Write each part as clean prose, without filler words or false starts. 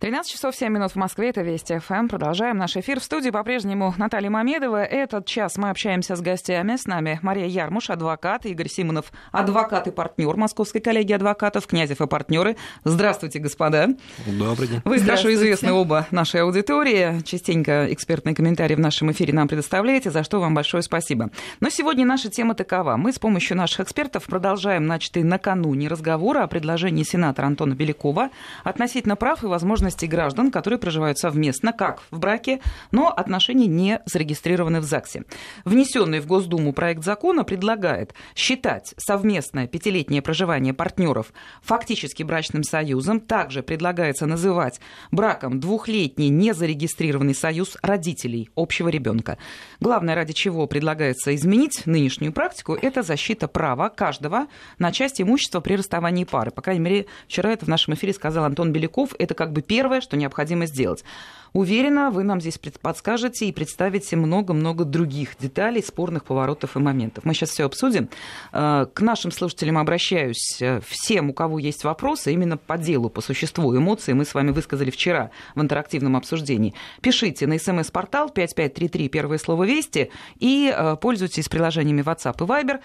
13:07 в Москве. Это Вести ФМ. Продолжаем наш эфир. В студии по-прежнему Наталья Мамедова. Этот час мы общаемся с гостями. С нами Мария Ярмуш, адвокат, Игорь Симонов, адвокат и партнер Московской коллегии адвокатов, Князев и партнеры. Здравствуйте, господа. Добрый день. Вы хорошо известны оба нашей аудитории. Частенько экспертные комментарии в нашем эфире нам предоставляете, за что вам большое спасибо. Но сегодня наша тема такова. Мы с помощью наших экспертов продолжаем начатый накануне разговор о предложении сенатора Антона Белякова относительно прав и возможностей граждан, которые проживают совместно, как в браке, но отношения не зарегистрированы в ЗАГСе. Внесенный в Госдуму проект закона предлагает считать совместное пятилетнее проживание партнеров фактически брачным союзом. Также предлагается называть браком двухлетний незарегистрированный союз родителей общего ребенка. Главное, ради чего предлагается изменить нынешнюю практику, это защита права каждого на часть имущества при расставании пары. По крайней мере, вчера это в нашем эфире сказал Антон Беляков. Это как бы первое, что необходимо сделать. Уверена, вы нам здесь подскажете и представите много-много других деталей, спорных поворотов и моментов. Мы сейчас все обсудим. К нашим слушателям обращаюсь, всем, у кого есть вопросы, именно по делу, по существу, эмоции мы с вами высказали вчера в интерактивном обсуждении. Пишите на смс-портал 5533, первое слово «Вести», и пользуйтесь приложениями WhatsApp и Viber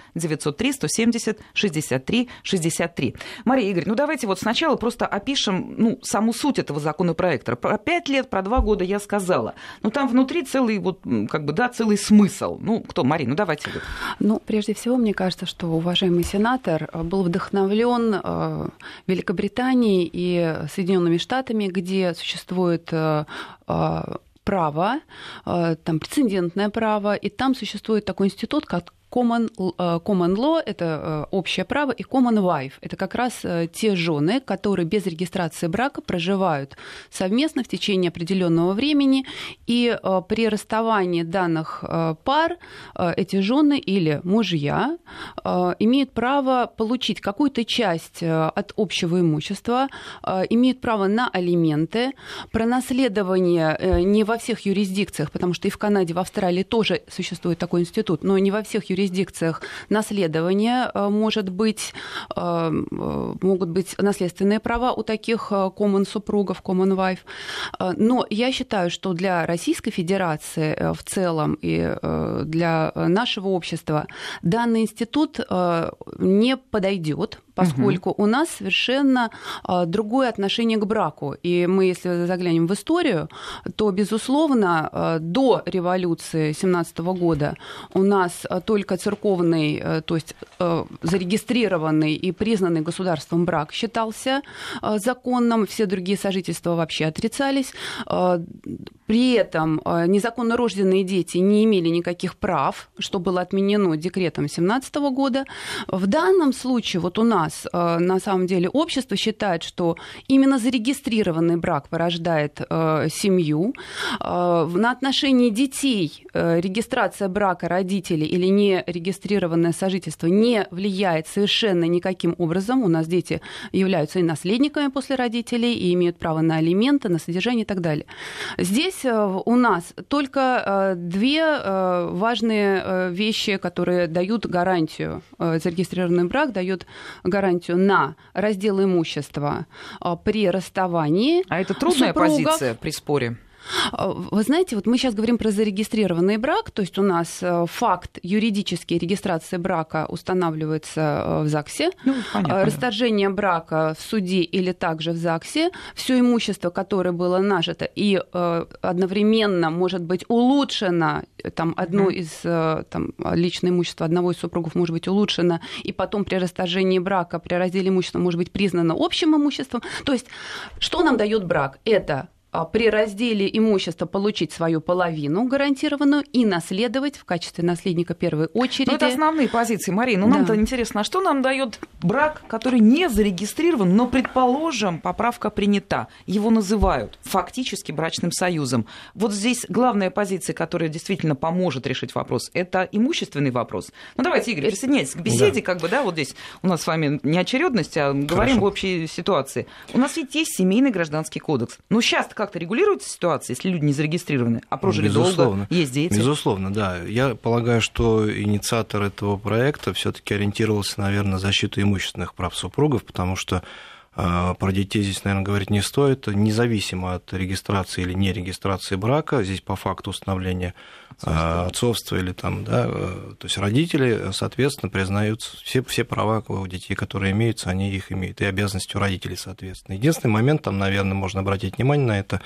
903-170-63-63. Мария, Игорь, ну давайте вот сначала просто опишем саму суть этого законопроекта. Про 5 лет, про 2 года я сказала. Но там внутри целый, целый смысл. Мария, давайте. Прежде всего, мне кажется, что уважаемый сенатор был вдохновлен Великобританией и Соединенными Штатами, где существует право, там прецедентное право, и там существует такой институт, как Common law – это общее право, и Common wife – это как раз те жены, которые без регистрации брака проживают совместно в течение определенного времени, и при расставании данных пар эти жены или мужья имеют право получить какую-то часть от общего имущества, имеют право на алименты, про наследование не во всех юрисдикциях, потому что и в Канаде, и в Австралии тоже существует такой институт, но не во всех юрисдикциях наследование могут быть наследственные права у таких common супругов, common wife. Но я считаю, что для Российской Федерации в целом и для нашего общества данный институт не подойдет, поскольку у нас совершенно другое отношение к браку. И мы, если заглянем в историю, то, безусловно, до революции 1917 года у нас только церковный, то есть зарегистрированный и признанный государством брак считался законным, все другие сожительства вообще отрицались. При этом незаконно рожденные дети не имели никаких прав, что было отменено декретом 1917 года. В данном случае вот у нас, на самом деле, общество считает, что именно зарегистрированный брак порождает семью. На отношении детей регистрация брака родителей или нерегистрированное сожительство не влияет совершенно никаким образом. У нас дети являются и наследниками после родителей, и имеют право на алименты, на содержание и так далее. Здесь у нас только две важные вещи, которые дают гарантию. Зарегистрированный брак дает гарантию на раздел имущества при расставании. А это трудная позиция при споре. Вы знаете, вот мы сейчас говорим про зарегистрированный брак, то есть у нас факт юридической регистрации брака устанавливается в ЗАГСе, расторжение брака в суде или также в ЗАГСе, все имущество, которое было нажито и одновременно может быть улучшено, там одно из личное имущество одного из супругов может быть улучшено, и потом при расторжении брака, при разделе имущества может быть признано общим имуществом. То есть что нам дает брак? Это при разделе имущества получить свою половину гарантированную и наследовать в качестве наследника первой очереди. Это основные позиции, Мария. Нам-то интересно, а что нам дает брак, который не зарегистрирован, но, предположим, поправка принята. Его называют фактически брачным союзом. Вот здесь главная позиция, которая действительно поможет решить вопрос, это имущественный вопрос. Давайте, Игорь, присоединяйтесь к беседе, вот здесь у нас с вами не очередность, а говорим в общей ситуации. У нас ведь есть семейный гражданский кодекс. Сейчас-то как-то регулируется ситуация, если люди не зарегистрированы, а прожили долго, есть дети? Безусловно, да. Я полагаю, что инициатор этого проекта все-таки ориентировался, наверное, на защиту имущественных прав супругов, потому что Про детей здесь, наверное, говорить не стоит. Независимо от регистрации или нерегистрации брака, здесь по факту установления отцовства или там, да, то есть родители, соответственно, признаются все права у детей, которые имеются, они их имеют, и обязанности у родителей, соответственно. Единственный момент, там, наверное, можно обратить внимание на это,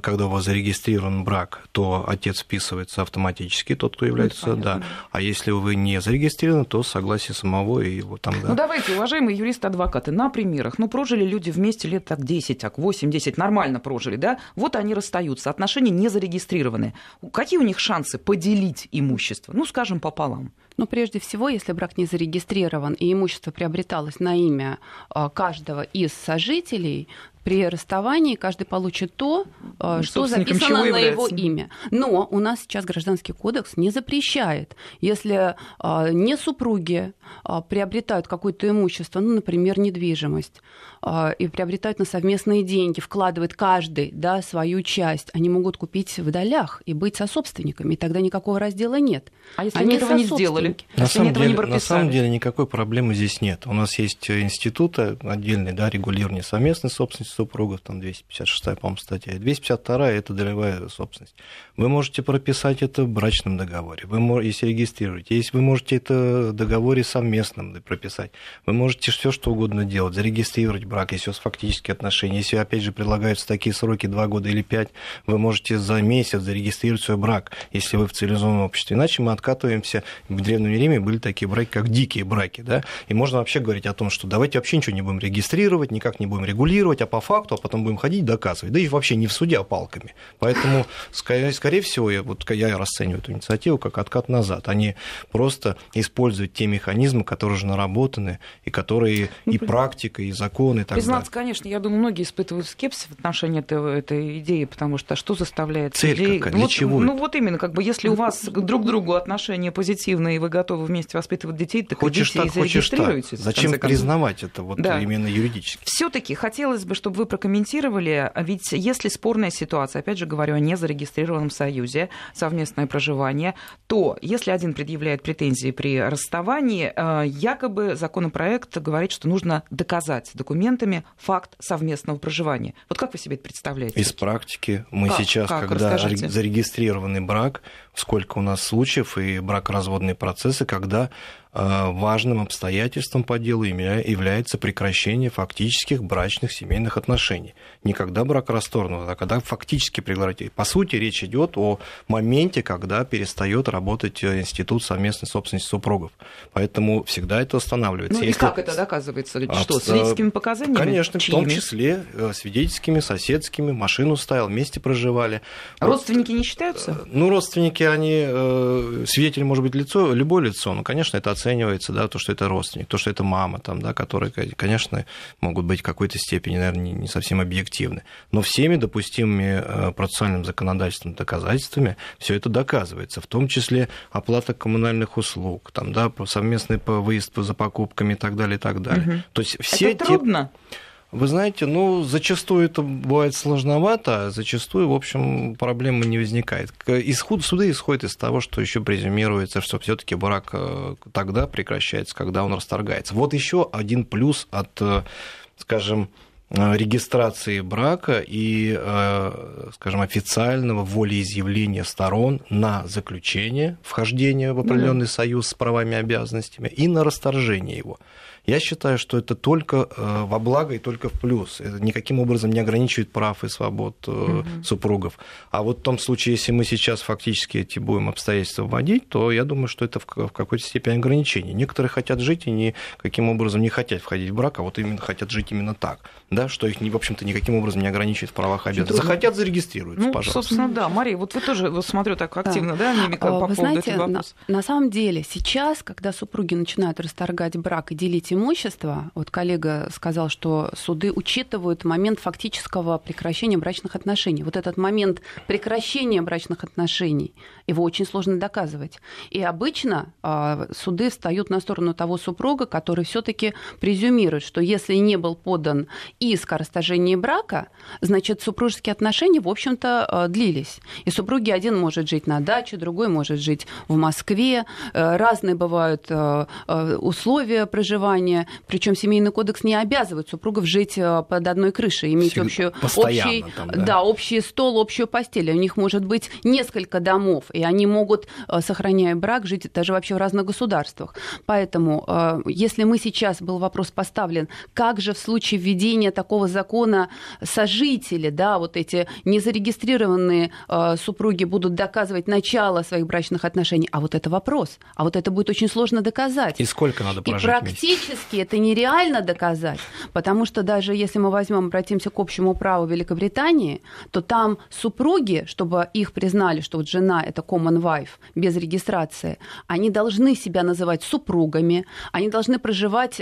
когда у вас зарегистрирован брак, то отец вписывается автоматически, тот, кто является, да. А если вы не зарегистрированы, то согласие самого и его там, да. Ну, давайте, уважаемые юристы-адвокаты, например, прожили люди вместе лет так 10, так 8-10, нормально прожили, да? Вот они расстаются, отношения не зарегистрированные. Какие у них шансы поделить имущество? Ну, скажем, пополам. Но прежде всего, если брак не зарегистрирован и имущество приобреталось на имя каждого из сожителей, при расставании каждый получит то, что записано на его имя. Но у нас сейчас Гражданский кодекс не запрещает, если не супруги приобретают какое-то имущество, ну, например, недвижимость, и приобретают на совместные деньги, вкладывает каждый, да, свою часть, они могут купить в долях и быть сособственниками, и тогда никакого раздела нет. А если они этого не сделали? На самом деле никакой проблемы здесь нет. У нас есть институты отдельные, да, регулирование совместной собственности супругов, там 256-я, по-моему, статья, 252-я – это долевая собственность. Вы можете прописать это в брачном договоре, вы, если регистрируете, если вы можете это в договоре совместном прописать, вы можете все что угодно делать, зарегистрировать брак, если у вас фактические отношения, если, опять же, предлагаются такие сроки 2 года или 5, вы можете за месяц зарегистрировать свой брак, если вы в цивилизованном обществе. Иначе мы откатываемся, в Древнем Риме были такие браки, как дикие браки, да, и можно вообще говорить о том, что давайте вообще ничего не будем регистрировать, никак не будем регулировать, а по факту, а потом будем ходить доказывать, да и вообще не в суде, а палками. Поэтому, скорее всего, я расцениваю эту инициативу как откат назад, а не просто использовать те механизмы, которые уже наработаны, и которые и практика, и закон, и так далее. Признаться, конечно, я думаю, многие испытывают скепсис в отношении этой идеи, потому что что заставляет цель людей... Какая? Для чего? Ну, вот именно, как бы, если у вас друг к другу отношения позитивные, и вы готовы вместе воспитывать детей, так хочешь и детей так, зарегистрируете. Зачем признавать это вот, да, именно юридически? Все-таки хотелось бы, чтобы вы прокомментировали, ведь если спорная ситуация, опять же говорю, о незарегистрированном союзе, совместное проживание, то если один предъявляет претензии при расставании, якобы законопроект говорит, что нужно доказать документами факт совместного проживания. Вот как вы себе это представляете? Из практики мы сейчас, когда зарегистрированный брак, сколько у нас случаев и бракоразводные процессы, когда важным обстоятельством по делу является прекращение фактических брачных семейных отношений. Не когда брак расторгнут, а когда фактически прекратили. По сути, речь идет о моменте, когда перестает работать институт совместной собственности супругов. Поэтому всегда это останавливается. Ну, и если... как это доказывается? Что, свидетельскими показаниями? Конечно, чьими? В том числе свидетельскими, соседскими, машину ставил, вместе проживали. Родственники не считаются? Ну, родственники, они... Свидетель может быть лицо, любое лицо, но, конечно, это оценивается, да, то, что это родственник, то, что это мама, там, да, которые, конечно, могут быть в какой-то степени, наверное, не совсем объективны. Но всеми допустимыми процессуальным законодательством доказательствами все это доказывается, в том числе оплата коммунальных услуг, там, да, совместный выезд за покупками и так далее, и так далее. Угу. То есть все это трудно? Вы знаете, ну, зачастую это бывает сложновато, а зачастую, в общем, проблемы не возникает. Суды исходят из того, что еще презюмируется, что все-таки брак тогда прекращается, когда он расторгается. Вот еще один плюс от, скажем, регистрации брака и, скажем, официального волеизъявления сторон на заключение, вхождение в определенный союз с правами и обязанностями и на расторжение его. Я считаю, что это только во благо и только в плюс. Это никаким образом не ограничивает прав и свобод супругов. А вот в том случае, если мы сейчас фактически эти будем обстоятельства вводить, то я думаю, что это в какой-то степени ограничение. Некоторые хотят жить и никаким образом не хотят входить в брак, а вот именно хотят жить именно так, да, что их, в общем-то, никаким образом не ограничивает в правах обязанностей. Захотят, зарегистрируются, ну, пожалуйста. Собственно, да. Мария, вот вы тоже, смотрю, так активно, да, мимика по поводу этого вопроса. На самом деле сейчас, когда супруги начинают расторгать брак и делить имущество, вот коллега сказал, что суды учитывают момент фактического прекращения брачных отношений. Вот этот момент прекращения брачных отношений, его очень сложно доказывать. И обычно суды встают на сторону того супруга, который все-таки презюмирует, что если не был подан иск о расторжении брака, значит, супружеские отношения, в общем-то, длились. И супруги один может жить на даче, другой может жить в Москве. Разные бывают условия проживания, требования, причем Семейный кодекс не обязывает супругов жить под одной крышей, иметь общий стол, общую постель. У них может быть несколько домов, и они могут, сохраняя брак, жить даже вообще в разных государствах. Поэтому, если мы сейчас, был вопрос поставлен, как же в случае введения такого закона сожители, да, вот эти незарегистрированные супруги будут доказывать начало своих брачных отношений, а вот это вопрос, а вот это будет очень сложно доказать. И сколько надо прожить? И практически это нереально доказать, потому что даже если мы обратимся к общему праву Великобритании, то там супруги, чтобы их признали, что вот жена – это common wife, без регистрации, они должны себя называть супругами, они должны проживать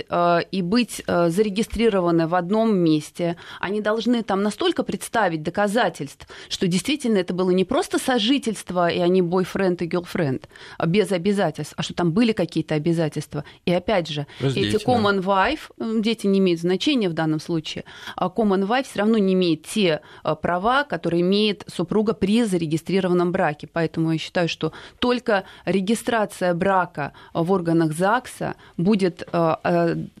и быть зарегистрированы в одном месте, они должны там настолько представить доказательств, что действительно это было не просто сожительство, и они бойфренд и герлфренд, без обязательств, а что там были какие-то обязательства. И опять же, эти common wife, дети не имеют значения в данном случае, а common wife все равно не имеет те права, которые имеет супруга при зарегистрированном браке. Поэтому я считаю, что только регистрация брака в органах ЗАГСа будет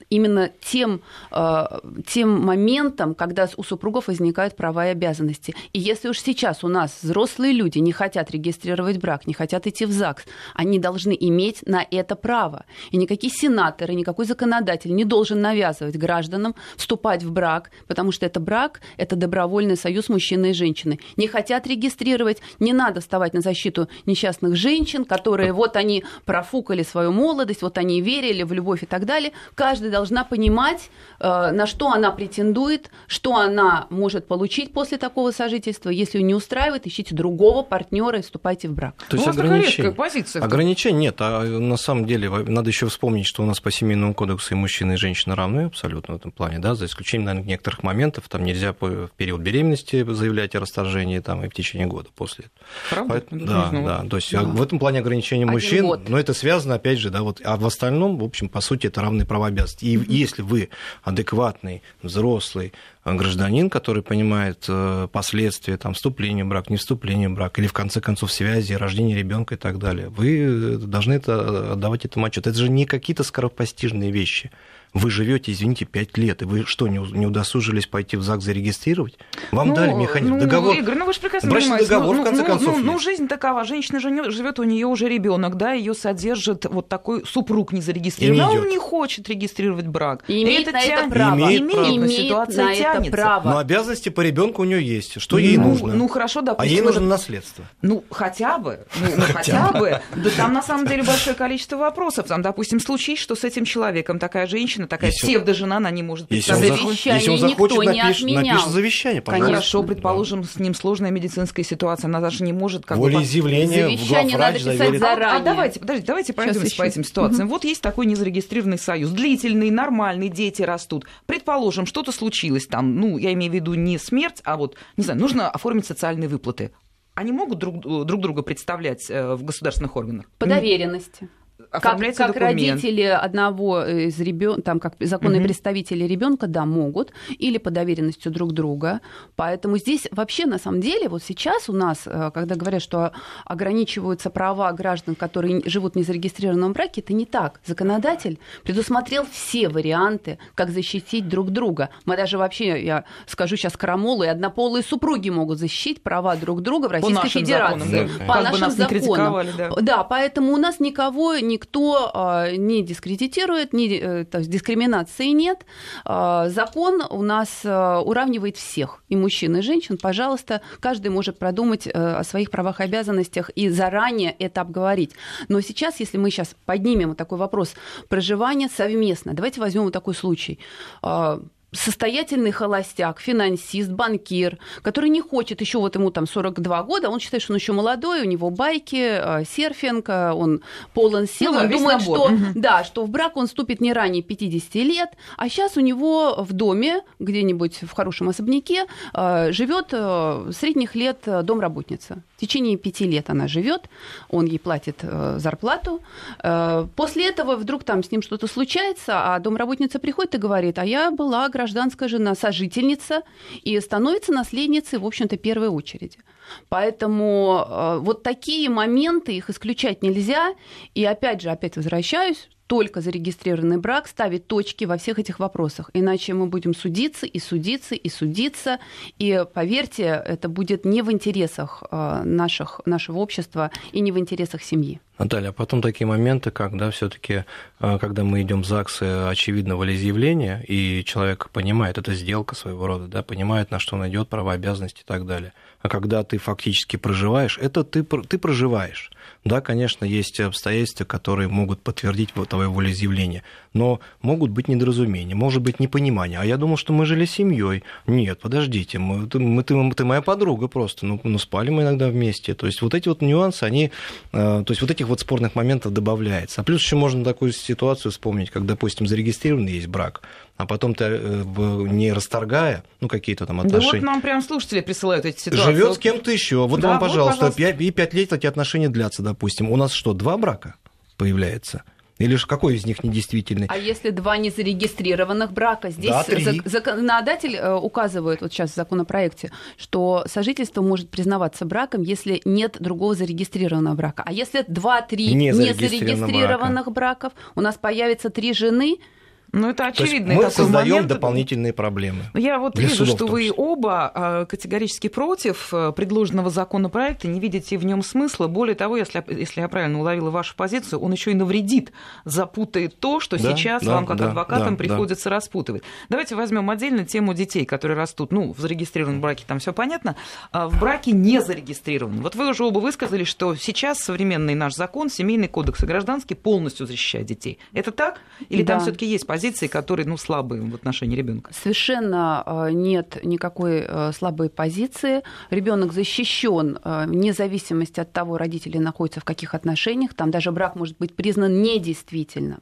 именно тем моментом, когда у супругов возникают права и обязанности. И если уж сейчас у нас взрослые люди не хотят регистрировать брак, не хотят идти в ЗАГС, они должны иметь на это право. И никакие сенаторы, никакой законодатель не должен навязывать гражданам вступать в брак, потому что это брак, это добровольный союз мужчины и женщины. Не хотят регистрировать, не надо вставать на защиту несчастных женщин, которые вот они профукали свою молодость, вот они верили в любовь и так далее. Каждая должна понимать, на что она претендует, что она может получить после такого сожительства. Если ее не устраивает, ищите другого партнера и вступайте в брак. То есть ограничений нет, а на самом деле надо еще вспомнить, что у нас по Семейному кодексу и мужчины и женщины равны абсолютно в этом плане, да, за исключением, наверное, некоторых моментов, там нельзя в период беременности заявлять о расторжении там, и в течение года после. Правда? Да. То есть в этом плане ограничение мужчин, но это связано, опять же, да, вот, а в остальном, в общем, по сути, это равные права и обязанности. И если вы адекватный, взрослый гражданин, который понимает последствия там, вступления в брак, не вступления в брак, или в конце концов связи, рождения ребенка и так далее, вы должны это, отдавать этому отчет. Это же не какие-то скоропостижные вещи. Вы живете, извините, 5 лет, и вы что, не удосужились пойти в ЗАГС зарегистрировать? Вам дали механизм, договор. Игорь, вы же прекрасно понимаете. Договор, в конце концов, жизнь такова. Женщина живет, у нее уже ребенок, да, ее содержит вот такой супруг незарегистрированный. Он не хочет регистрировать брак. Имеет на это право. Ситуация тянется. Но обязанности по ребенку у нее есть. Что ей нужно? Ну, хорошо, допустим. А ей нужно наследство. Ну, хотя бы. Да там, на самом деле, большое количество вопросов. Там, допустим, случись, что с этим человеком такая женщина, такая псевдожена, она не может представить. Если он захочет, напишет завещание. Конечно, предположим, с ним сложная медицинская ситуация, она даже не может... Волеизъявление в главврач заверит. А давайте пройдёмся по этим ситуациям. Вот есть такой незарегистрированный союз, длительный, нормальный, дети растут. Предположим, что-то случилось там, ну, я имею в виду не смерть, а вот, не знаю, нужно оформить социальные выплаты. Они могут друг друга представлять в государственных органах? По доверенности. Как родители одного из ребенка, как законные представители ребенка, да, могут, или по доверенности друг друга. Поэтому здесь вообще, на самом деле, вот сейчас у нас, когда говорят, что ограничиваются права граждан, которые живут в незарегистрированном браке, это не так. Законодатель предусмотрел все варианты, как защитить друг друга. Мы даже вообще, я скажу сейчас крамолы, однополые супруги могут защитить права друг друга в Российской Федерации. По нашим законам. Да, поэтому у нас никто не дискредитирует, то есть дискриминации нет. Закон у нас уравнивает всех, и мужчин, и женщин. Пожалуйста, каждый может продумать о своих правах и обязанностях и заранее это обговорить. Но сейчас, если мы сейчас поднимем вот такой вопрос проживания совместно, давайте возьмем вот такой случай. Состоятельный холостяк, финансист, банкир, который не хочет, еще вот ему там 42 года, он считает, что он еще молодой, у него байки, серфинг, он полон сил, он думает, что в брак он вступит не ранее 50 лет, а сейчас у него в доме, где-нибудь в хорошем особняке, живет средних лет домработница. В течение 5 лет она живет, он ей платит зарплату. После этого вдруг там с ним что-то случается, а домработница приходит и говорит: а я была гражданская жена, сожительница, и становится наследницей, в общем-то, первой очереди. Поэтому вот такие моменты, их исключать нельзя. И опять возвращаюсь, только зарегистрированный брак ставит точки во всех этих вопросах. Иначе мы будем судиться и судиться и судиться. И, поверьте, это будет не в интересах нашего общества и не в интересах семьи. Наталья, а потом такие моменты, когда все-таки, когда мы идем в ЗАГС, очевидно, волеизъявление, и человек понимает, это сделка своего рода, да, понимает, на что он идет, права, обязанности и так далее. А когда ты фактически проживаешь, это ты проживаешь. Да, конечно, есть обстоятельства, которые могут подтвердить твое волеизъявление, но могут быть недоразумения, может быть непонимание. А я думал, что мы жили семьей. Нет, подождите, ты моя подруга просто, ну спали мы иногда вместе. То есть вот эти вот нюансы, они, то есть вот этих вот спорных моментов добавляется. А плюс еще можно такую ситуацию вспомнить, как, допустим, зарегистрированный есть брак, а потом-то не расторгая, ну, какие-то там отношения. Да вот нам прям слушатели присылают эти ситуации. Живет с кем-то еще. Вот да, вам, пожалуйста, и 5 лет эти отношения длятся, допустим. У нас что, 2 брака появляется? Или же какой из них недействительный? А если 2 незарегистрированных брака? Здесь да, 3. Законодатель указывает, вот сейчас в законопроекте, что сожительство может признаваться браком, если нет другого зарегистрированного брака. А если 2-3 незарегистрированных браков, у нас появится 3 жены... Ну, это очевидный такой момент. Мы создаем дополнительные проблемы. Я вот вижу, что вы оба категорически против предложенного законопроекта, не видите в нем смысла. Более того, если я правильно уловила вашу позицию, он еще и навредит, запутает то, что сейчас вам, как адвокатам, приходится распутывать. Давайте возьмем отдельно тему детей, которые растут. Ну, в зарегистрированном браке там все понятно, а в браке не зарегистрирован. Вот вы уже оба высказали, что сейчас современный наш закон, Семейный кодекс и Гражданский полностью защищает детей. Это так? Или там все-таки есть позиция? Которые, ну, слабые в отношении ребенка. Совершенно нет никакой слабой позиции. Ребенок защищен вне зависимости от того, родители находятся в каких отношениях. Там даже брак может быть признан недействительным.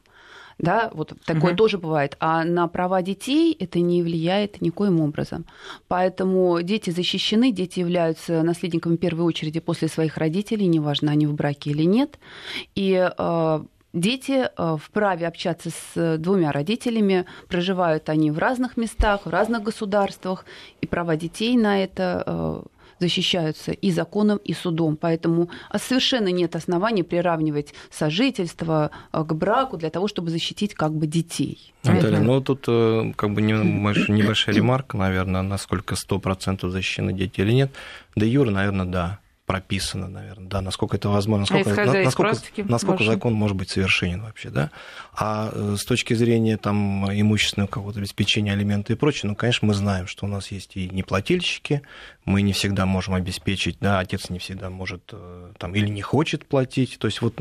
Да, вот такое тоже бывает. А на права детей это не влияет никоим образом. Поэтому дети защищены, дети являются наследниками в первую очередь после своих родителей, неважно, они в браке или нет. И дети вправе общаться с 2 родителями, проживают они в разных местах, в разных государствах, и права детей на это защищаются и законом, и судом. Поэтому совершенно нет оснований приравнивать сожительство к браку для того, чтобы защитить как бы детей. Наталья, ну тут как бы небольшая ремарка, наверное, насколько 100% защищены дети или нет. Да, Юра, наверное, да. Прописано, наверное, да, насколько это возможно, насколько закон может быть совершенен вообще, да. А с точки зрения там имущественного какого-то обеспечения, алимента и прочее, ну, конечно, мы знаем, что у нас есть и неплательщики, мы не всегда можем обеспечить, да, отец не всегда может там или не хочет платить, то есть вот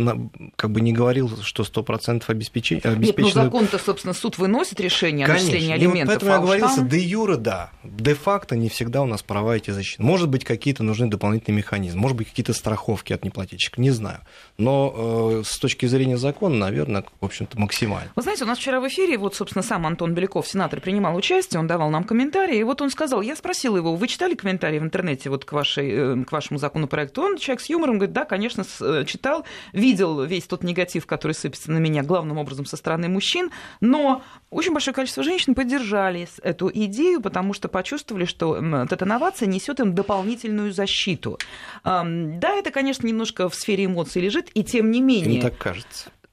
как бы не говорил, что 100% обеспечения... Нет, ну закон-то, собственно, суд выносит решение о начислении алиментов. Поэтому я говорил, де юре, да, де-факто не всегда у нас права эти защищены. Может быть, какие-то нужны дополнительные механизмы. Может быть, какие-то страховки от неплательщиков, не знаю. Но с точки зрения закона, наверное, в общем-то, максимально. Вы знаете, у нас вчера в эфире, вот, собственно, сам Антон Беляков, сенатор, принимал участие, он давал нам комментарии, и вот он сказал, я спросила его, вы читали комментарии в интернете вот к вашему законопроекту? Он, человек с юмором, говорит, да, конечно, читал, видел весь тот негатив, который сыпется на меня, главным образом, со стороны мужчин, но очень большое количество женщин поддержали эту идею, потому что почувствовали, что эта новация несет им дополнительную защиту. Да, это, конечно, немножко в сфере эмоций лежит, и тем не менее... Им так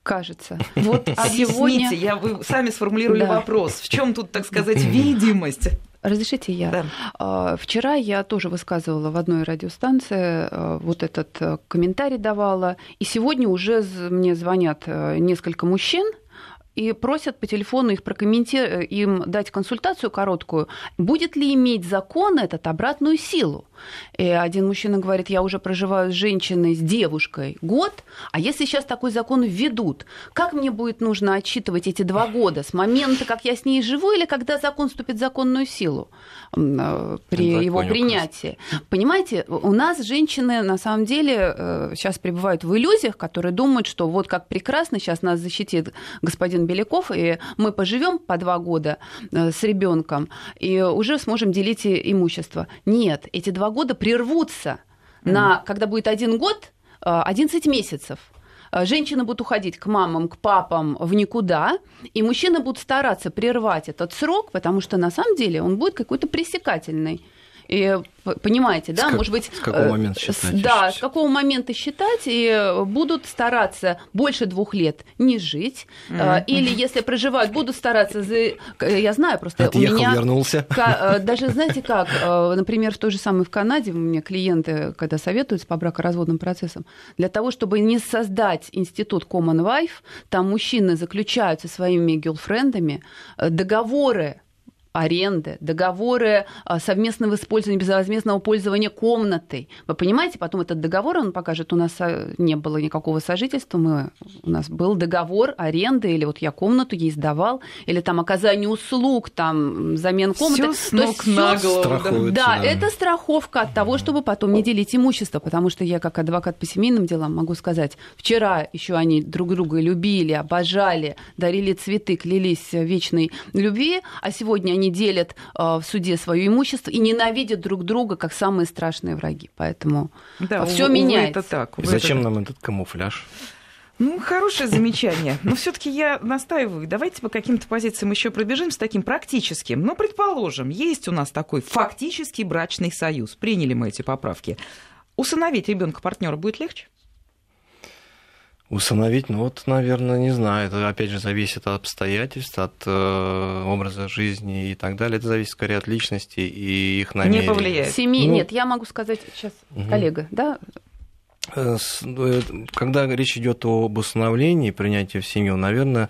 кажется. Вот объясните, вы сами сформулировали вопрос. В чем тут, так сказать, видимость? Разрешите я? Да. Вчера я тоже высказывала в одной радиостанции, вот этот комментарий давала, и сегодня уже мне звонят несколько мужчин, и просят по телефону их прокомментировать, им дать консультацию короткую, будет ли иметь закон этот обратную силу. И один мужчина говорит, я уже проживаю с женщиной, с девушкой год, а если сейчас такой закон введут, как мне будет нужно отчитывать эти 2 года с момента, как я с ней живу, или когда закон вступит в законную силу при его принятии? Понимаете, у нас женщины на самом деле сейчас пребывают в иллюзиях, которые думают, что вот как прекрасно сейчас нас защитит господин Беляков, и мы поживем по 2 года с ребенком и уже сможем делить имущество. Нет, эти 2 года прервутся на, когда будет 1 год, 11 месяцев. Женщины будут уходить к мамам, к папам в никуда, и мужчины будут стараться прервать этот срок, потому что на самом деле он будет какой-то пресекательный. И, понимаете, да, может быть... С какого момента считать? Да, с какого момента считать, и будут стараться больше 2 лет не жить, или если проживать, будут стараться... Я знаю, просто отъехал, у меня... вернулся. Даже, знаете как, например, в той же самой в Канаде у меня клиенты, когда советуются по бракоразводным процессам, для того, чтобы не создать институт Common Wife, там мужчины заключают со своими герлфрендами договоры аренды, договоры совместного использования, безвозмездного пользования комнатой. Вы понимаете, потом этот договор, он покажет, у нас не было никакого сожительства, у нас был договор аренды, или вот я комнату ей сдавал, или там оказание услуг, там замен комнаты. Всё с ног на голову. Да, это страховка от того, чтобы потом не делить имущество, потому что я как адвокат по семейным делам могу сказать, вчера еще они друг друга любили, обожали, дарили цветы, клялись вечной любви, а сегодня они делят в суде свое имущество и ненавидят друг друга как самые страшные враги. Поэтому да, все меняется. Это так, зачем нам этот камуфляж? Ну, хорошее замечание. Но все-таки я настаиваю. Давайте по каким-то позициям еще пробежимся, таким практическим. Но, предположим, есть у нас такой фактический брачный союз. Приняли мы эти поправки. Усыновить ребенка партнера будет легче? Усыновить, ну вот, наверное, не знаю. Это, опять же, зависит от обстоятельств, от образа жизни и так далее. Это зависит, скорее, от личности и их намерений. Не повлияет. Семьи, ну, нет, я могу сказать сейчас, коллега, да? Когда речь идет об усыновлении, принятии в семью, наверное,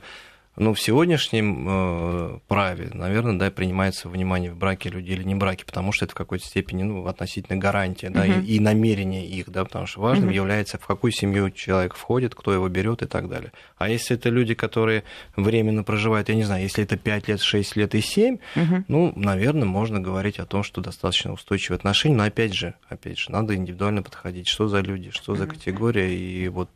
ну, в сегодняшнем праве, наверное, да, принимается во внимание в браке люди или не браке, потому что это в какой-то степени, ну, относительно гарантия, да, и намерение их, да, потому что важным является, в какую семью человек входит, кто его берет и так далее. А если это люди, которые временно проживают, я не знаю, если это 5 лет, 6 лет и 7, ну, наверное, можно говорить о том, что достаточно устойчивые отношения, но опять же, надо индивидуально подходить, что за люди, что за категория, и вот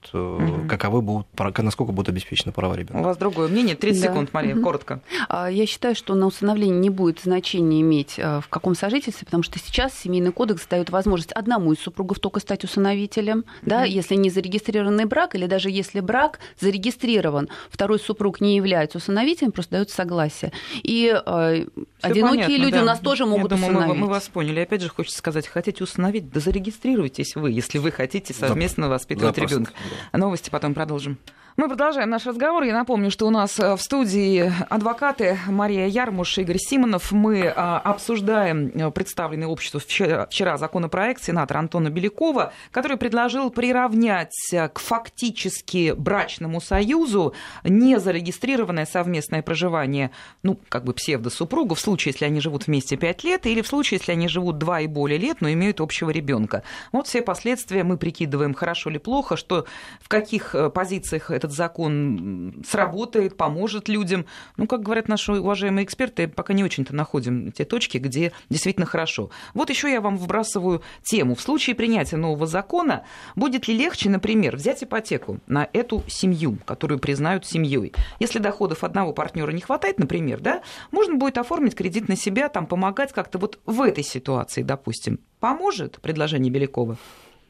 каковы будут, насколько будут обеспечены права ребенка. У вас другое мнение? 30 секунд, Мария, коротко. Я считаю, что на усыновление не будет значения иметь, в каком сожительстве, потому что сейчас Семейный кодекс дает возможность одному из супругов только стать усыновителем, да, если не зарегистрированный брак, или даже если брак зарегистрирован, второй супруг не является усыновителем, просто дает согласие. И одинокие люди у нас тоже могут усыновить. Мы вас поняли. Опять же, хочется сказать, хотите усыновить, да зарегистрируйтесь вы, если вы хотите совместно воспитывать ребенка. Да. Новости потом продолжим. Мы продолжаем наш разговор. Я напомню, что у нас в студии адвокаты Мария Ярмуш и Игорь Симонов. Мы обсуждаем представленный обществу вчера законопроект сенатора Антона Белякова, который предложил приравнять к фактически брачному союзу незарегистрированное совместное проживание, ну, как бы псевдосупругов, в случае, если они живут вместе 5 лет, или в случае, если они живут 2 и более лет, но имеют общего ребенка. Вот все последствия мы прикидываем, хорошо ли плохо, что в каких позициях это этот закон сработает, поможет людям. Ну, как говорят наши уважаемые эксперты, пока не очень-то находим те точки, где действительно хорошо. Вот еще я вам вбрасываю тему. В случае принятия нового закона будет ли легче, например, взять ипотеку на эту семью, которую признают семьей? Если доходов одного партнера не хватает, например, да, можно будет оформить кредит на себя, там, помогать как-то вот в этой ситуации, допустим. Поможет предложение Белякова?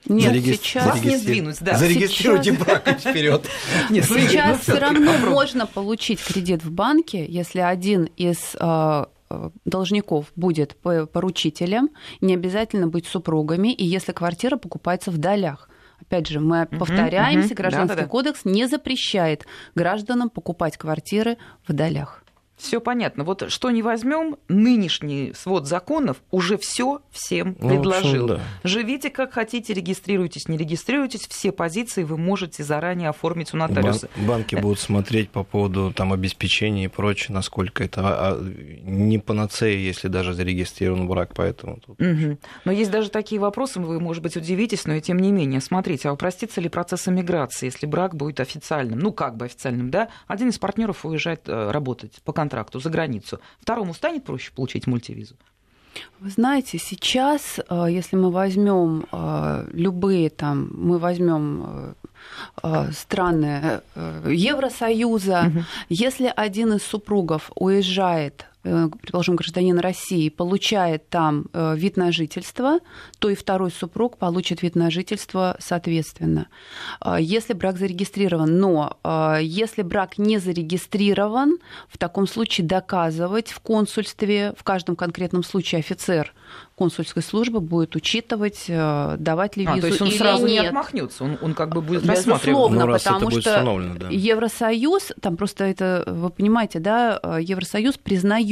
Нет, сейчас вас не сдвинуть, да. Зарегистрируйте брак и вперед. Нет, сейчас все равно можно получить кредит в банке, если один из должников будет поручителем, не обязательно быть супругами, и если квартира покупается в долях. Опять же, мы повторяемся, Гражданский кодекс не запрещает гражданам покупать квартиры в долях. Все понятно. Вот что не возьмем, нынешний свод законов уже все всем предложил. Ну, в общем, да. Живите как хотите, регистрируйтесь, не регистрируйтесь, все позиции вы можете заранее оформить у нотариуса. Банки будут смотреть по поводу там, обеспечения и прочее, насколько это не панацея, если даже зарегистрирован брак, поэтому. Тут... Но есть даже такие вопросы, вы, может быть, удивитесь, но и тем не менее, смотрите, а упростится ли процесс эмиграции, если брак будет официальным, ну как бы официальным, да? Один из партнеров уезжает работать по контракту за границу. Второму станет проще получить мультивизу? Вы знаете, сейчас, если мы возьмем любые там, мы возьмем страны Евросоюза, если один из супругов уезжает предположим, гражданин России, получает там вид на жительство, то и второй супруг получит вид на жительство соответственно, если брак зарегистрирован. Но если брак не зарегистрирован, в таком случае доказывать в консульстве, в каждом конкретном случае офицер консульской службы будет учитывать, давать ли визу или нет. То есть он сразу не отмахнется, он как бы будет рассматривать. Безусловно, потому что да. Евросоюз, там просто это, вы понимаете, да, Евросоюз признает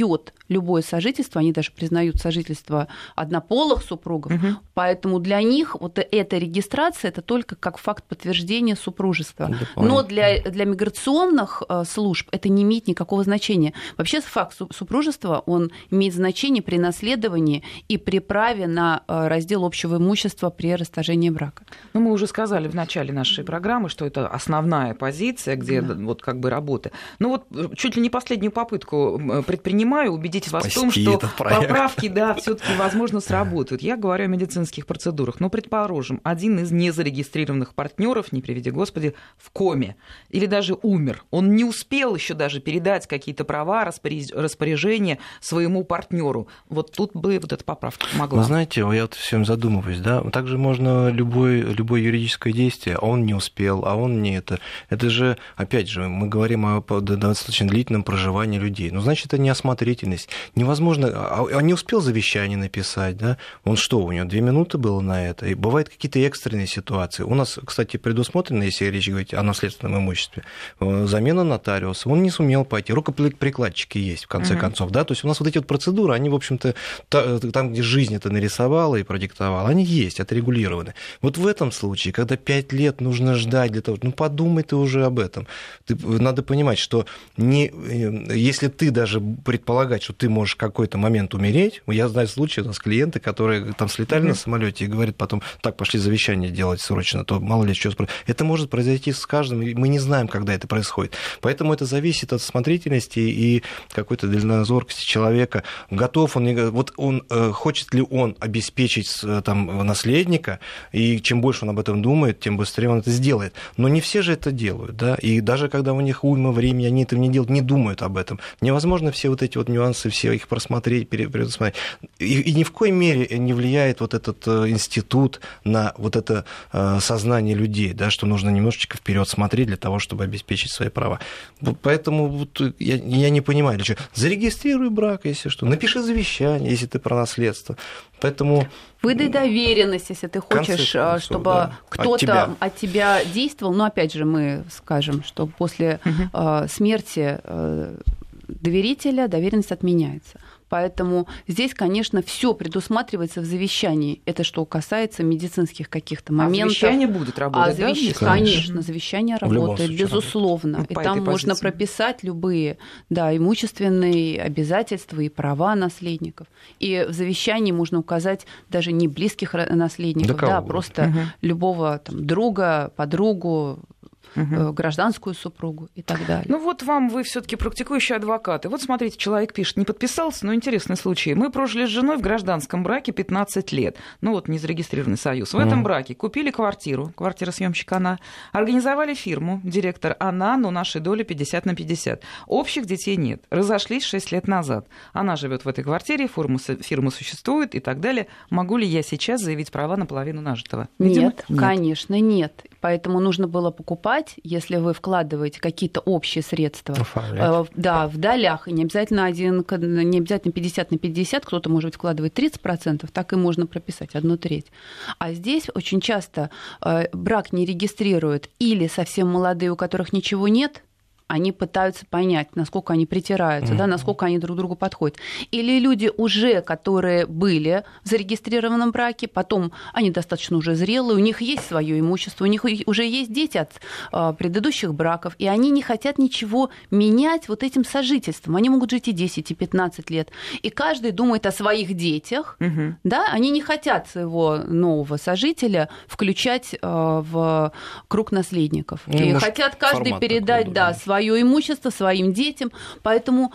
любое сожительство, они даже признают сожительство однополых супругов, угу. Поэтому для них вот эта регистрация, это только как факт подтверждения супружества. Но для миграционных служб это не имеет никакого значения. Вообще факт супружества, он имеет значение при наследовании и при праве на раздел общего имущества при расторжении брака. Ну, мы уже сказали в начале нашей программы, что это основная позиция, где да. вот как бы работа. Ну вот чуть ли не последнюю попытку предпринимаю убедить вас в том, что поправки, да, все-таки, возможно, сработают. Я говорю о медицинских процедурах. Но, предположим, один из незарегистрированных партнеров, не приведи Господи, в коме или даже умер. Он не успел еще даже передать какие-то права, распоряжения своему партнеру. Вот тут бы вот эта поправка помогла. Вы знаете, я вот всем задумываюсь, да, также можно любое юридическое действие, а он не успел, а он не это. Это же, опять же, мы говорим о достаточно длительном проживании людей. Ну, значит, это неосмотрительность. Невозможно, он не успел завещание написать, да, он что, у него 2 минуты было на это? И бывают какие-то экстренные ситуации. У нас, кстати, предусмотрено, если речь говорить о наследственном имуществе, замена нотариуса, он не сумел пойти, рукоприкладчики есть, в конце концов, да, то есть у нас вот эти вот процедуры, они, в общем-то, там, где жизнь это нарисовала и продиктовала, они есть, отрегулированы. Вот в этом случае, когда 5 лет нужно ждать для того, ну подумай ты уже об этом. Надо понимать, что если ты даже предполагать, что ты можешь в какой-то момент умереть, я знаю случаи, у нас клиенты, которые там слетали на самолете и говорят потом, так, пошли завещание делать срочно, то мало ли что. Это может произойти с каждым, и мы не знаем, когда это происходит. Поэтому это зависит от осмотрительности и какой-то дальнозоркости человека. Готов он, вот он хочет ли он обеспечить там наследника, и чем больше он об этом думает, тем быстрее он это сделает. Но не все же это делают, да, и даже когда у них уйма времени, они этого не делают, не думают об этом. Невозможно все вот эти вот нюансы, все их просмотреть, предусмотреть. И ни в коей мере не влияет вот этот институт на вот это сознание людей, да, что нужно немножечко вперед смотреть для того, чтобы обеспечить свои права. Поэтому вот я не понимаю, для чего. Зарегистрируй брак, если что, напиши завещание, если ты про наследство. Поэтому... Выдай доверенность, если ты хочешь, концов, чтобы да, кто-то от тебя действовал. Но опять же, мы скажем, что после смерти доверителя доверенность отменяется. Поэтому здесь, конечно, все предусматривается в завещании. Это что касается медицинских каких-то моментов. А завещание будет работать, да? Конечно, завещание работает, безусловно. И там можно прописать любые, да, имущественные обязательства и права наследников. И в завещании можно указать даже не близких наследников, да, просто любого там, друга, подругу, гражданскую супругу и так далее. Ну вот вам, вы все-таки практикующие адвокаты. Вот смотрите, человек пишет, не подписался, но интересный случай. Мы прожили с женой в гражданском браке 15 лет. Ну вот незарегистрированный союз. В этом браке купили квартиру, квартиросъемщик она, организовали фирму, директор она, но наши доли 50/50. Общих детей нет. Разошлись 6 лет назад. Она живет в этой квартире, фирма существует и так далее. Могу ли я сейчас заявить права на половину нажитого? Нет, конечно, нет. Поэтому нужно было покупать, если вы вкладываете какие-то общие средства, да, в долях, и не обязательно 50/50, кто-то, может быть, вкладывает 30%, так и можно прописать 1/3. А здесь очень часто брак не регистрируют или совсем молодые, у которых ничего нет, они пытаются понять, насколько они притираются, да, насколько они друг другу подходят. Или люди уже, которые были в зарегистрированном браке, потом они достаточно уже зрелые, у них есть свое имущество, у них уже есть дети от предыдущих браков, и они не хотят ничего менять вот этим сожительством. Они могут жить и 10, и 15 лет. И каждый думает о своих детях, да, они не хотят своего нового сожителя включать в круг наследников. И хотят каждый передать, да, свою свое имущество своим детям. Поэтому,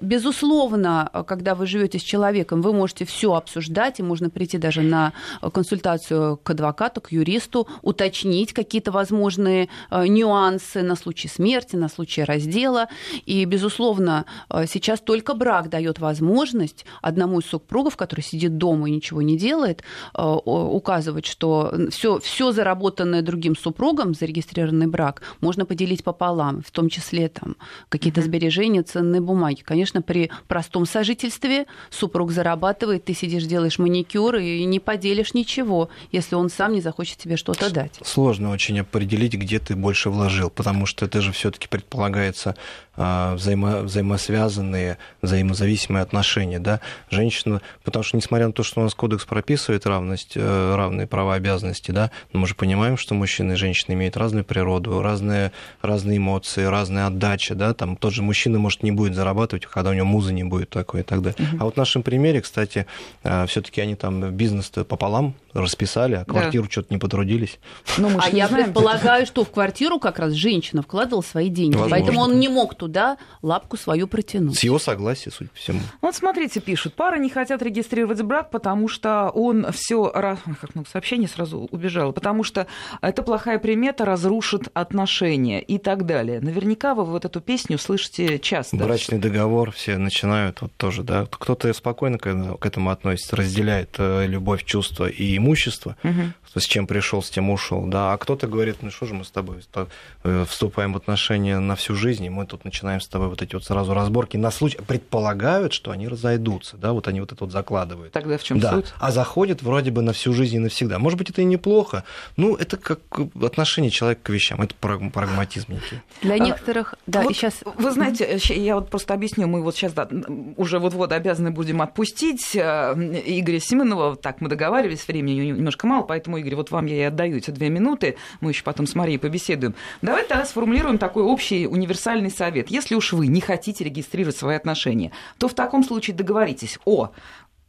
безусловно, когда вы живете с человеком, вы можете все обсуждать, и можно прийти даже на консультацию к адвокату, к юристу, уточнить какие-то возможные нюансы на случай смерти, на случай раздела. И, безусловно, сейчас только брак дает возможность одному из супругов, который сидит дома и ничего не делает, указывать, что все заработанное другим супругом, зарегистрированный брак, можно поделить пополам, в том числе там какие-то сбережения, ценные бумаги. Конечно, при простом сожительстве супруг зарабатывает, ты сидишь, делаешь маникюр и не поделишь ничего, если он сам не захочет тебе что-то дать. Сложно очень определить, где ты больше вложил, потому что это же все-таки предполагается взаимосвязанные, взаимозависимые отношения, да, женщина, потому что, несмотря на то, что у нас кодекс прописывает равные права и обязанности, да, но мы же понимаем, что мужчины и женщины имеют разную природу, разные эмоции, разные отдачи, да, там тот же мужчина, может, не будет зарабатывать, когда у него музы не будет такой и так далее. А вот в нашем примере, кстати, все-таки они там бизнес-то пополам расписали, а квартиру что-то не потрудились. А я предполагаю, что в квартиру как раз женщина вкладывала свои деньги, поэтому он не мог туда лапку свою протянуть. С его согласия, судя по всему. Вот смотрите, пишут, пары не хотят регистрировать брак, потому что он все... Как много сообщений сразу убежало. Потому что это плохая примета, разрушит отношения и так далее. Наверняка вы вот эту песню слышите часто. Брачный договор все начинают вот тоже, да. Кто-то спокойно к этому относится, разделяет любовь, чувства и имущество. С чем пришел, с тем ушел, да. А кто-то говорит, ну что же мы с тобой вступаем в отношения на всю жизнь, и мы тут начинаем с тобой вот эти вот сразу разборки на случай, предполагают, что они разойдутся, да, вот они вот это вот закладывают. Тогда в чем суть? А заходят вроде бы на всю жизнь и навсегда. Может быть, это и неплохо. Ну, это как отношение человека к вещам, это прагматизм. Для некоторых, да, вот и сейчас... Вы знаете, я вот просто объясню, мы вот сейчас уже вот-вот обязаны будем отпустить Игоря Симонова, так мы договаривались, времени немножко мало, поэтому, Игорь, вот вам я и отдаю эти 2 минуты, мы еще потом с Марией побеседуем. Давайте тогда сформулируем такой общий универсальный совет. Если уж вы не хотите регистрировать свои отношения, то в таком случае договоритесь о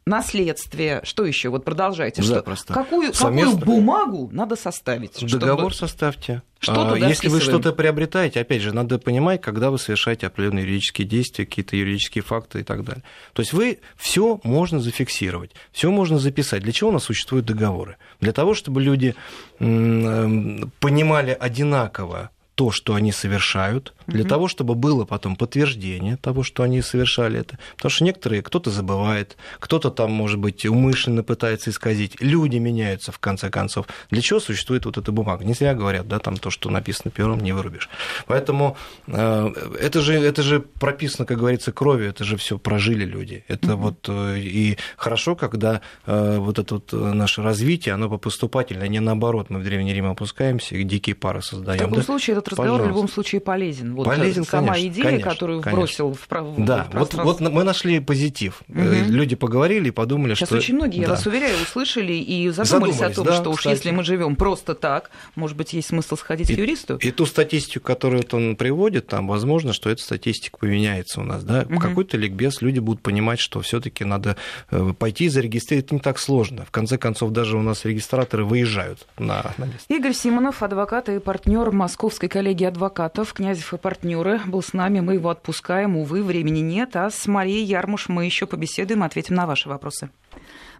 наследстве, что еще? Вот продолжайте. Да, что? Какую бумагу надо составить? Договор составьте. Если вы что-то приобретаете, опять же, надо понимать, когда вы совершаете определенные юридические действия, какие-то юридические факты и так далее. То есть вы все можно зафиксировать, все можно записать. Для чего у нас существуют договоры? Для того, чтобы люди понимали одинаково то, что они совершают, для того, чтобы было потом подтверждение того, что они совершали это. Потому что некоторые, кто-то забывает, кто-то там, может быть, умышленно пытается исказить. Люди меняются, в конце концов. Для чего существует вот эта бумага? Не зря говорят, да, там то, что написано пером, не вырубишь. Поэтому это же прописано, как говорится, кровью, это же все прожили люди. Это вот и хорошо, когда вот это вот наше развитие, оно поступательное, не наоборот. Мы в Древний Рим опускаемся и дикие пары создаем. В таком случае этот разговор в любом случае полезен. Вот полезен, сама идея, которую вбросил в пространство. Вот мы нашли позитив. Люди поговорили и подумали, сейчас что... Сейчас очень многие, я вас уверяю, услышали и задумались о том, что уж если мы живем просто так, может быть, есть смысл сходить к юристу. И ту статистику, которую он приводит, там, возможно, что эта статистика поменяется у нас. Да? Какой-то ликбез, люди будут понимать, что все-таки надо пойти и зарегистрировать. Это не так сложно. В конце концов, даже у нас регистраторы выезжают на лист. Игорь Симонов, адвокат и партнер Московской коллегии адвокатов, Князев и партнеры, был с нами, мы его отпускаем, увы, времени нет, а с Марией Ярмуш мы еще побеседуем, ответим на ваши вопросы.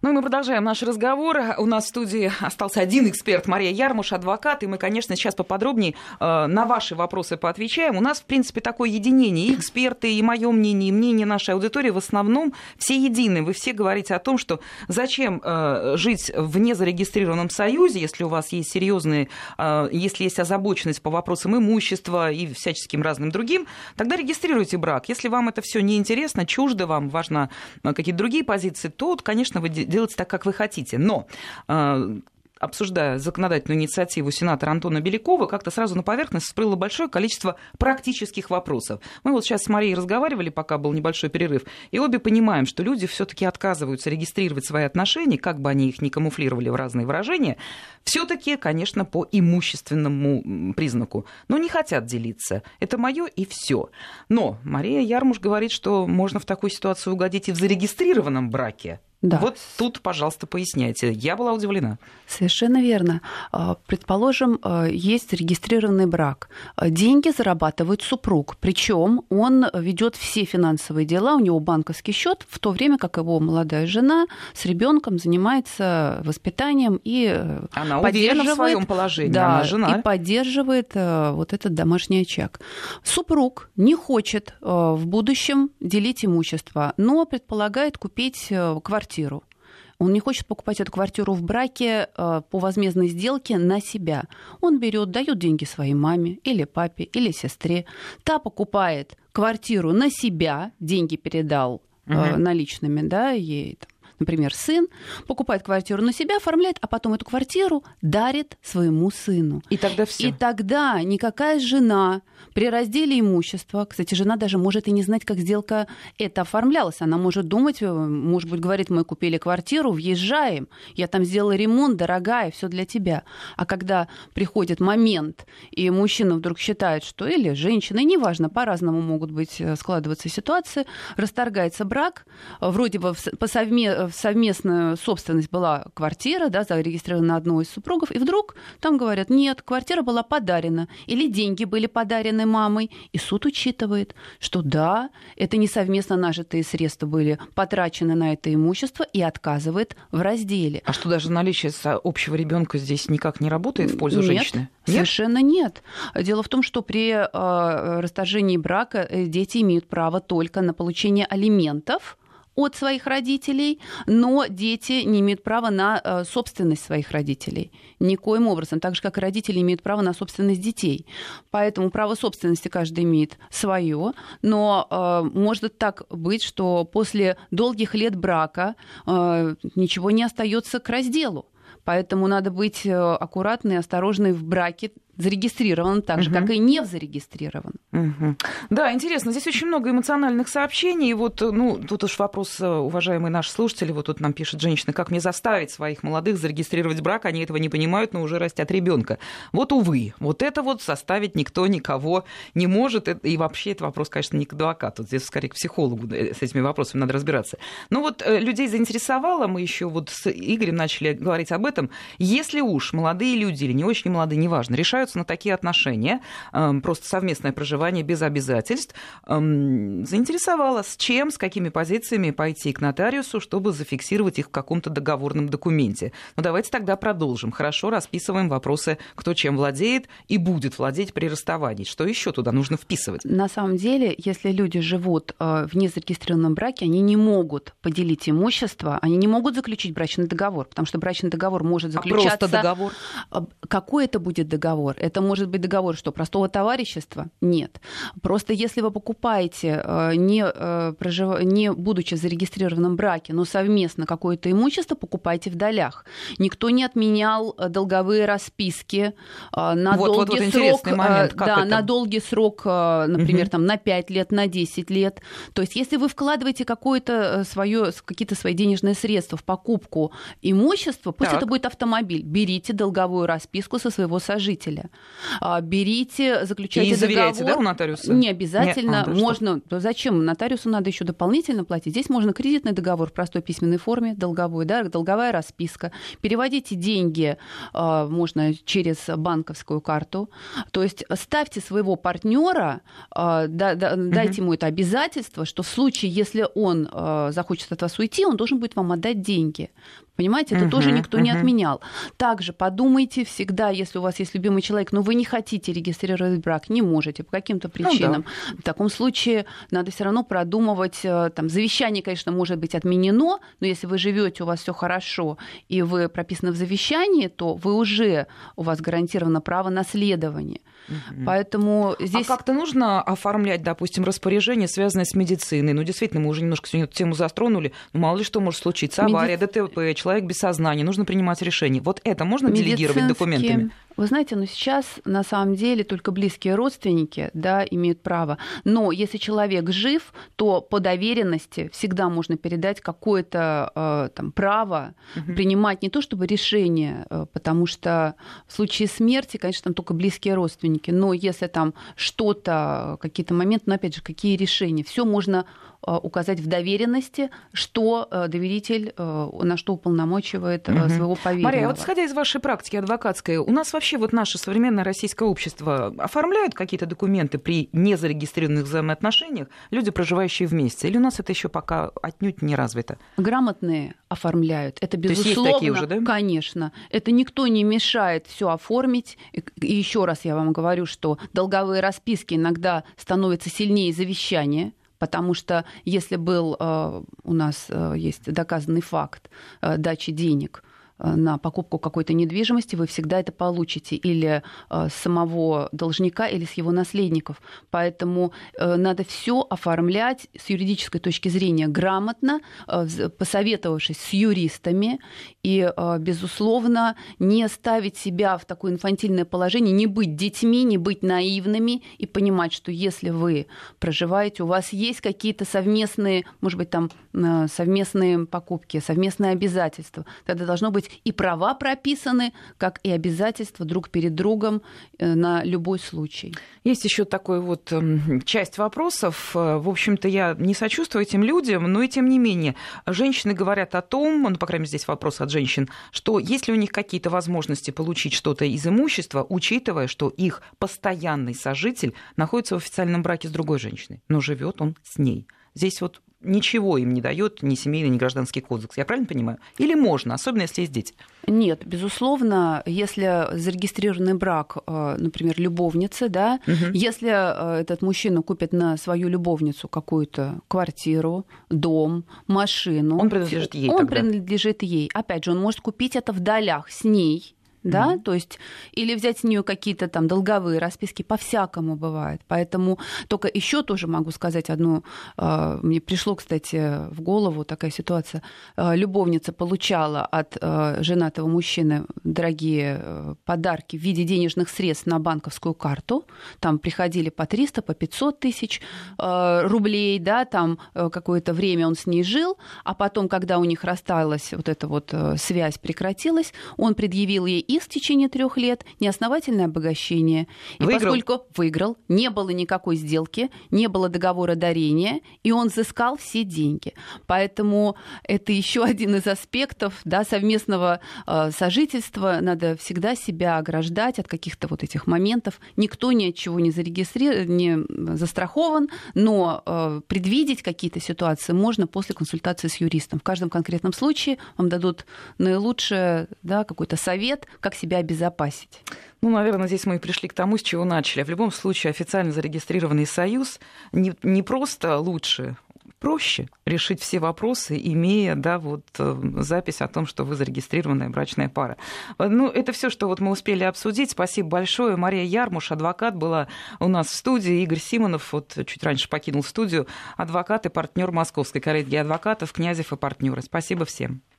Ну и мы продолжаем наш разговор. У нас в студии остался один эксперт, Мария Ярмуш, адвокат, и мы, конечно, сейчас поподробнее на ваши вопросы поотвечаем. У нас, в принципе, такое единение. И эксперты, и мое мнение, и мнение нашей аудитории в основном все едины. Вы все говорите о том, что зачем жить в незарегистрированном союзе, если у вас есть серьезные, если есть озабоченность по вопросам имущества и всяческим разным другим, тогда регистрируйте брак. Если вам это все неинтересно, чуждо вам, важно какие-то другие позиции, то, конечно, вы делайте так, как вы хотите. Но обсуждая законодательную инициативу сенатора Антона Белякова, как-то сразу на поверхность всплыло большое количество практических вопросов. Мы вот сейчас с Марией разговаривали, пока был небольшой перерыв, и обе понимаем, что люди все-таки отказываются регистрировать свои отношения, как бы они их ни камуфлировали в разные выражения, все-таки, конечно, по имущественному признаку. Но не хотят делиться. Это мое и все. Но Мария Ярмуш говорит, что можно в такую ситуацию угодить и в зарегистрированном браке. Да. Вот тут, пожалуйста, поясняйте. Я была удивлена. Совершенно верно. Предположим, есть регистрированный брак. Деньги зарабатывает супруг. Причем он ведет все финансовые дела, у него банковский счет, в то время как его молодая жена с ребенком занимается воспитанием и она уверена в своем положении. Да, она жена. И поддерживает вот этот домашний очаг. Супруг не хочет в будущем делить имущество, но предполагает купить квартиру. Он не хочет покупать эту квартиру в браке по возмездной сделке на себя. Он берет, дает деньги своей маме или папе или сестре. Та покупает квартиру на себя, деньги передал наличными, да, ей, например, сын, покупает квартиру на себя, оформляет, а потом эту квартиру дарит своему сыну. И тогда все. И тогда никакая жена при разделе имущества, кстати, жена даже может и не знать, как сделка эта оформлялась. Она может думать, может быть, говорит, мы купили квартиру, въезжаем, я там сделала ремонт, дорогая, все для тебя. А когда приходит момент, и мужчина вдруг считает, что или женщина, неважно, по-разному могут быть складываться ситуации, расторгается брак, вроде бы совместная собственность была квартира, да, зарегистрирована одной из супругов, и вдруг там говорят, нет, квартира была подарена, или деньги были подарены мамой, и суд учитывает, что да, это не совместно нажитые средства были потрачены на это имущество и отказывает в разделе. А что, даже наличие общего ребенка здесь никак не работает в пользу женщины? Нет, совершенно нет. Дело в том, что при расторжении брака дети имеют право только на получение алиментов от своих родителей, но дети не имеют права на собственность своих родителей. Никоим образом. Так же, как и родители имеют право на собственность детей. Поэтому право собственности каждый имеет свое. Но может так быть, что после долгих лет брака ничего не остается к разделу. Поэтому надо быть аккуратной, осторожной в браке, зарегистрирован так же, как и не зарегистрирован. Да, интересно. Здесь очень много эмоциональных сообщений. И вот, ну, тут уж вопрос, уважаемые наши слушатели, вот тут нам пишет женщина, как мне заставить своих молодых зарегистрировать брак? Они этого не понимают, но уже растят ребенка. Вот, увы, вот это вот составить никто никого не может. И вообще это вопрос, конечно, не к адвокату. Здесь скорее к психологу с этими вопросами надо разбираться. Но вот людей заинтересовало, мы еще вот с Игорем начали говорить об этом. Если уж молодые люди или не очень молодые, неважно, решают на такие отношения, просто совместное проживание без обязательств, заинтересовало, с чем, с какими позициями пойти к нотариусу, чтобы зафиксировать их в каком-то договорном документе. Ну, давайте тогда продолжим. Хорошо, расписываем вопросы, кто чем владеет и будет владеть при расставании. Что еще туда нужно вписывать? На самом деле, если люди живут в незарегистрированном браке, они не могут поделить имущество, они не могут заключить брачный договор, потому что брачный договор может заключаться... А просто договор? Какой это будет договор? Это может быть договор, что простого товарищества? Нет. Просто если вы покупаете, не будучи в зарегистрированном браке, но совместно какое-то имущество, покупайте в долях. Никто не отменял долговые расписки на долгий срок. Момент, да, на долгий срок, например, там, на 5 лет, на 10 лет. То есть если вы вкладываете какие-то свои денежные средства в покупку имущества, пусть так. Это будет автомобиль, берите долговую расписку со своего сожителя. Берите, заключайте договор. И заверяйте, да, у нотариуса? Не обязательно. Можно. Что? Зачем? Нотариусу надо еще дополнительно платить. Здесь можно кредитный договор в простой письменной форме, долговой, да, долговая расписка. Переводите деньги можно через банковскую карту. То есть ставьте своего партнера, дайте ему это обязательство, что в случае, если он захочет от вас уйти, он должен будет вам отдать деньги. Понимаете, это тоже никто не отменял. Также подумайте всегда, если у вас есть любимый человек, но вы не хотите регистрировать брак, не можете по каким-то причинам. Ну, да. В таком случае надо все равно продумывать. Там, завещание, конечно, может быть отменено, но если вы живете, у вас все хорошо, и вы прописаны в завещании, то у вас гарантировано право наследования. Поэтому здесь... А как-то нужно оформлять, допустим, распоряжение, связанное с медициной? Ну, действительно, мы уже немножко сегодня эту тему затронули. Ну, мало ли что может случиться. Авария, ДТП, человек без сознания. Нужно принимать решение. Вот это можно делегировать документами? Вы знаете, ну сейчас на самом деле только близкие родственники, да, имеют право. Но если человек жив, то по доверенности всегда можно передать какое-то право принимать не то чтобы решение, потому что в случае смерти, конечно, там только близкие родственники. Но если там что-то, какие-то моменты, ну опять же, какие решения, все можно указать в доверенности, что доверитель, на что уполномочивает своего поверенного. Мария, вот исходя из вашей практики адвокатской, у нас вообще вот наше современное российское общество оформляют какие-то документы при незарегистрированных взаимоотношениях люди, проживающие вместе? Или у нас это еще пока отнюдь не развито? Грамотные оформляют. Это безусловно. То есть такие уже, да? Конечно. Это никто не мешает все оформить. И еще раз я вам говорю, что долговые расписки иногда становятся сильнее завещания. Потому что если был у нас есть доказанный факт дачи денег на покупку какой-то недвижимости, вы всегда это получите или с самого должника, или с его наследников. Поэтому надо все оформлять с юридической точки зрения грамотно, посоветовавшись с юристами, и, безусловно, не ставить себя в такое инфантильное положение, не быть детьми, не быть наивными и понимать, что если вы проживаете, у вас есть какие-то совместные, может быть, там совместные покупки, совместные обязательства, тогда должно быть и права прописаны, как и обязательства друг перед другом на любой случай. Есть еще такая вот часть вопросов. В общем-то, я не сочувствую этим людям, но и тем не менее. Женщины говорят о том, ну, по крайней мере, здесь вопрос от женщин, что есть ли у них какие-то возможности получить что-то из имущества, учитывая, что их постоянный сожитель находится в официальном браке с другой женщиной, но живет он с ней. Здесь вот ничего им не дает ни семейный, ни гражданский кодекс. Я правильно понимаю? Или можно, особенно если есть дети? Нет, безусловно, если зарегистрированный брак, например, любовницы, да, если этот мужчина купит на свою любовницу какую-то квартиру, дом, машину... Он принадлежит ей. Он принадлежит ей. Опять же, он может купить это в долях с ней. Да, то есть, или взять с нее какие-то там долговые расписки, по-всякому бывает. Поэтому только еще тоже могу сказать одну, мне пришло, кстати, в голову такая ситуация. Любовница получала от женатого мужчины дорогие подарки в виде денежных средств на банковскую карту. Там приходили по 300, по 500 тысяч рублей, да, там какое-то время он с ней жил, а потом, когда у них рассталась вот эта вот связь, прекратилась, он предъявил ей в течение 3 лет неосновательное обогащение. И выиграл. Поскольку выиграл, не было никакой сделки, не было договора дарения, и он взыскал все деньги. Поэтому это еще один из аспектов, да, совместного сожительства. Надо всегда себя ограждать от каких-то вот этих моментов. Никто ни от чего не зарегистрирован, не застрахован, но предвидеть какие-то ситуации можно после консультации с юристом. В каждом конкретном случае вам дадут наилучшее, да, какой-то совет, как себя обезопасить. Ну, наверное, здесь мы и пришли к тому, с чего начали. В любом случае, официально зарегистрированный союз не просто лучше, проще решить все вопросы, имея, да, вот, запись о том, что вы зарегистрированная брачная пара. Ну, это все, что вот мы успели обсудить. Спасибо большое. Мария Ярмуш, адвокат, была у нас в студии. Игорь Симонов, вот чуть раньше покинул студию, адвокат и партнер Московской коллегии адвокатов, Князев и партнеры. Спасибо всем.